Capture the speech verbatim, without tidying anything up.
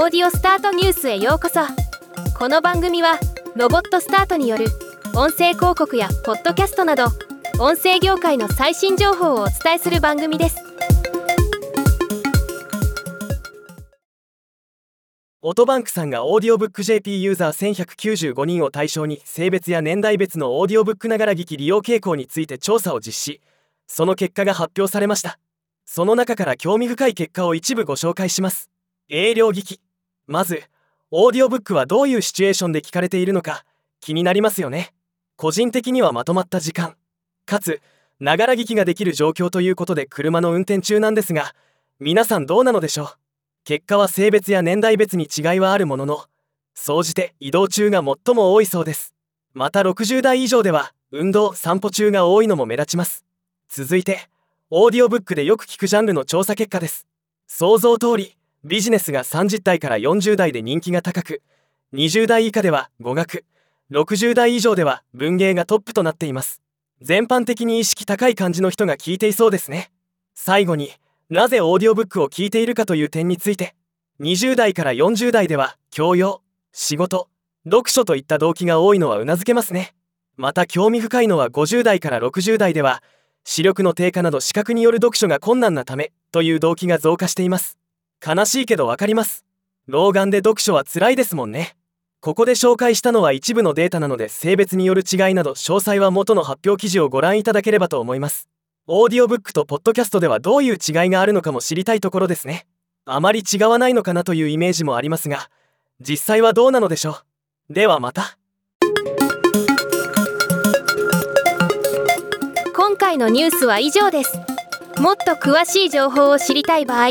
オーディオスタートニュースへようこそ。この番組はロボットスタートによる音声広告やポッドキャストなど音声業界の最新情報をお伝えする番組です。オトバンクさんがオーディオブック ジェーピー ユーザーせんひゃくきゅうじゅうごにんを対象に性別や年代別のオーディオブックながら聞き利用傾向について調査を実施。その結果が発表されました。その中から興味深い結果を一部ご紹介します。営業聞き。まずオーディオブックはどういうシチュエーションで聞かれているのか気になりますよね。個人的にはまとまった時間かつながら聞きができる状況ということで車の運転中なんですが、皆さんどうなのでしょう。結果は性別や年代別に違いはあるものの、総じて移動中が最も多いそうです。またろくじゅう代以上では運動・散歩中が多いのも目立ちます。続いてオーディオブックでよく聞くジャンルの調査結果です。想像通りビジネスがさんじゅう代からよんじゅう代で人気が高く、にじゅう代以下では語学、ろくじゅう代以上では文芸がトップとなっています。全般的に意識高い感じの人が聞いていそうですね。最後になぜオーディオブックを聞いているかという点について、にじゅう代からよんじゅう代では教養、仕事、読書といった動機が多いのはうなずけますね。また興味深いのはごじゅう代からろくじゅう代では視力の低下など視覚による読書が困難なためという動機が増加しています。悲しいけどわかります。老眼で読書は辛いですもんね。ここで紹介したのは一部のデータなので、性別による違いなど詳細は元の発表記事をご覧いただければと思います。オーディオブックとポッドキャストではどういう違いがあるのかも知りたいところですね。あまり違わないのかなというイメージもありますが、実際はどうなのでしょう。ではまた。今回のニュースは以上です。もっと詳しい情報を知りたい場合、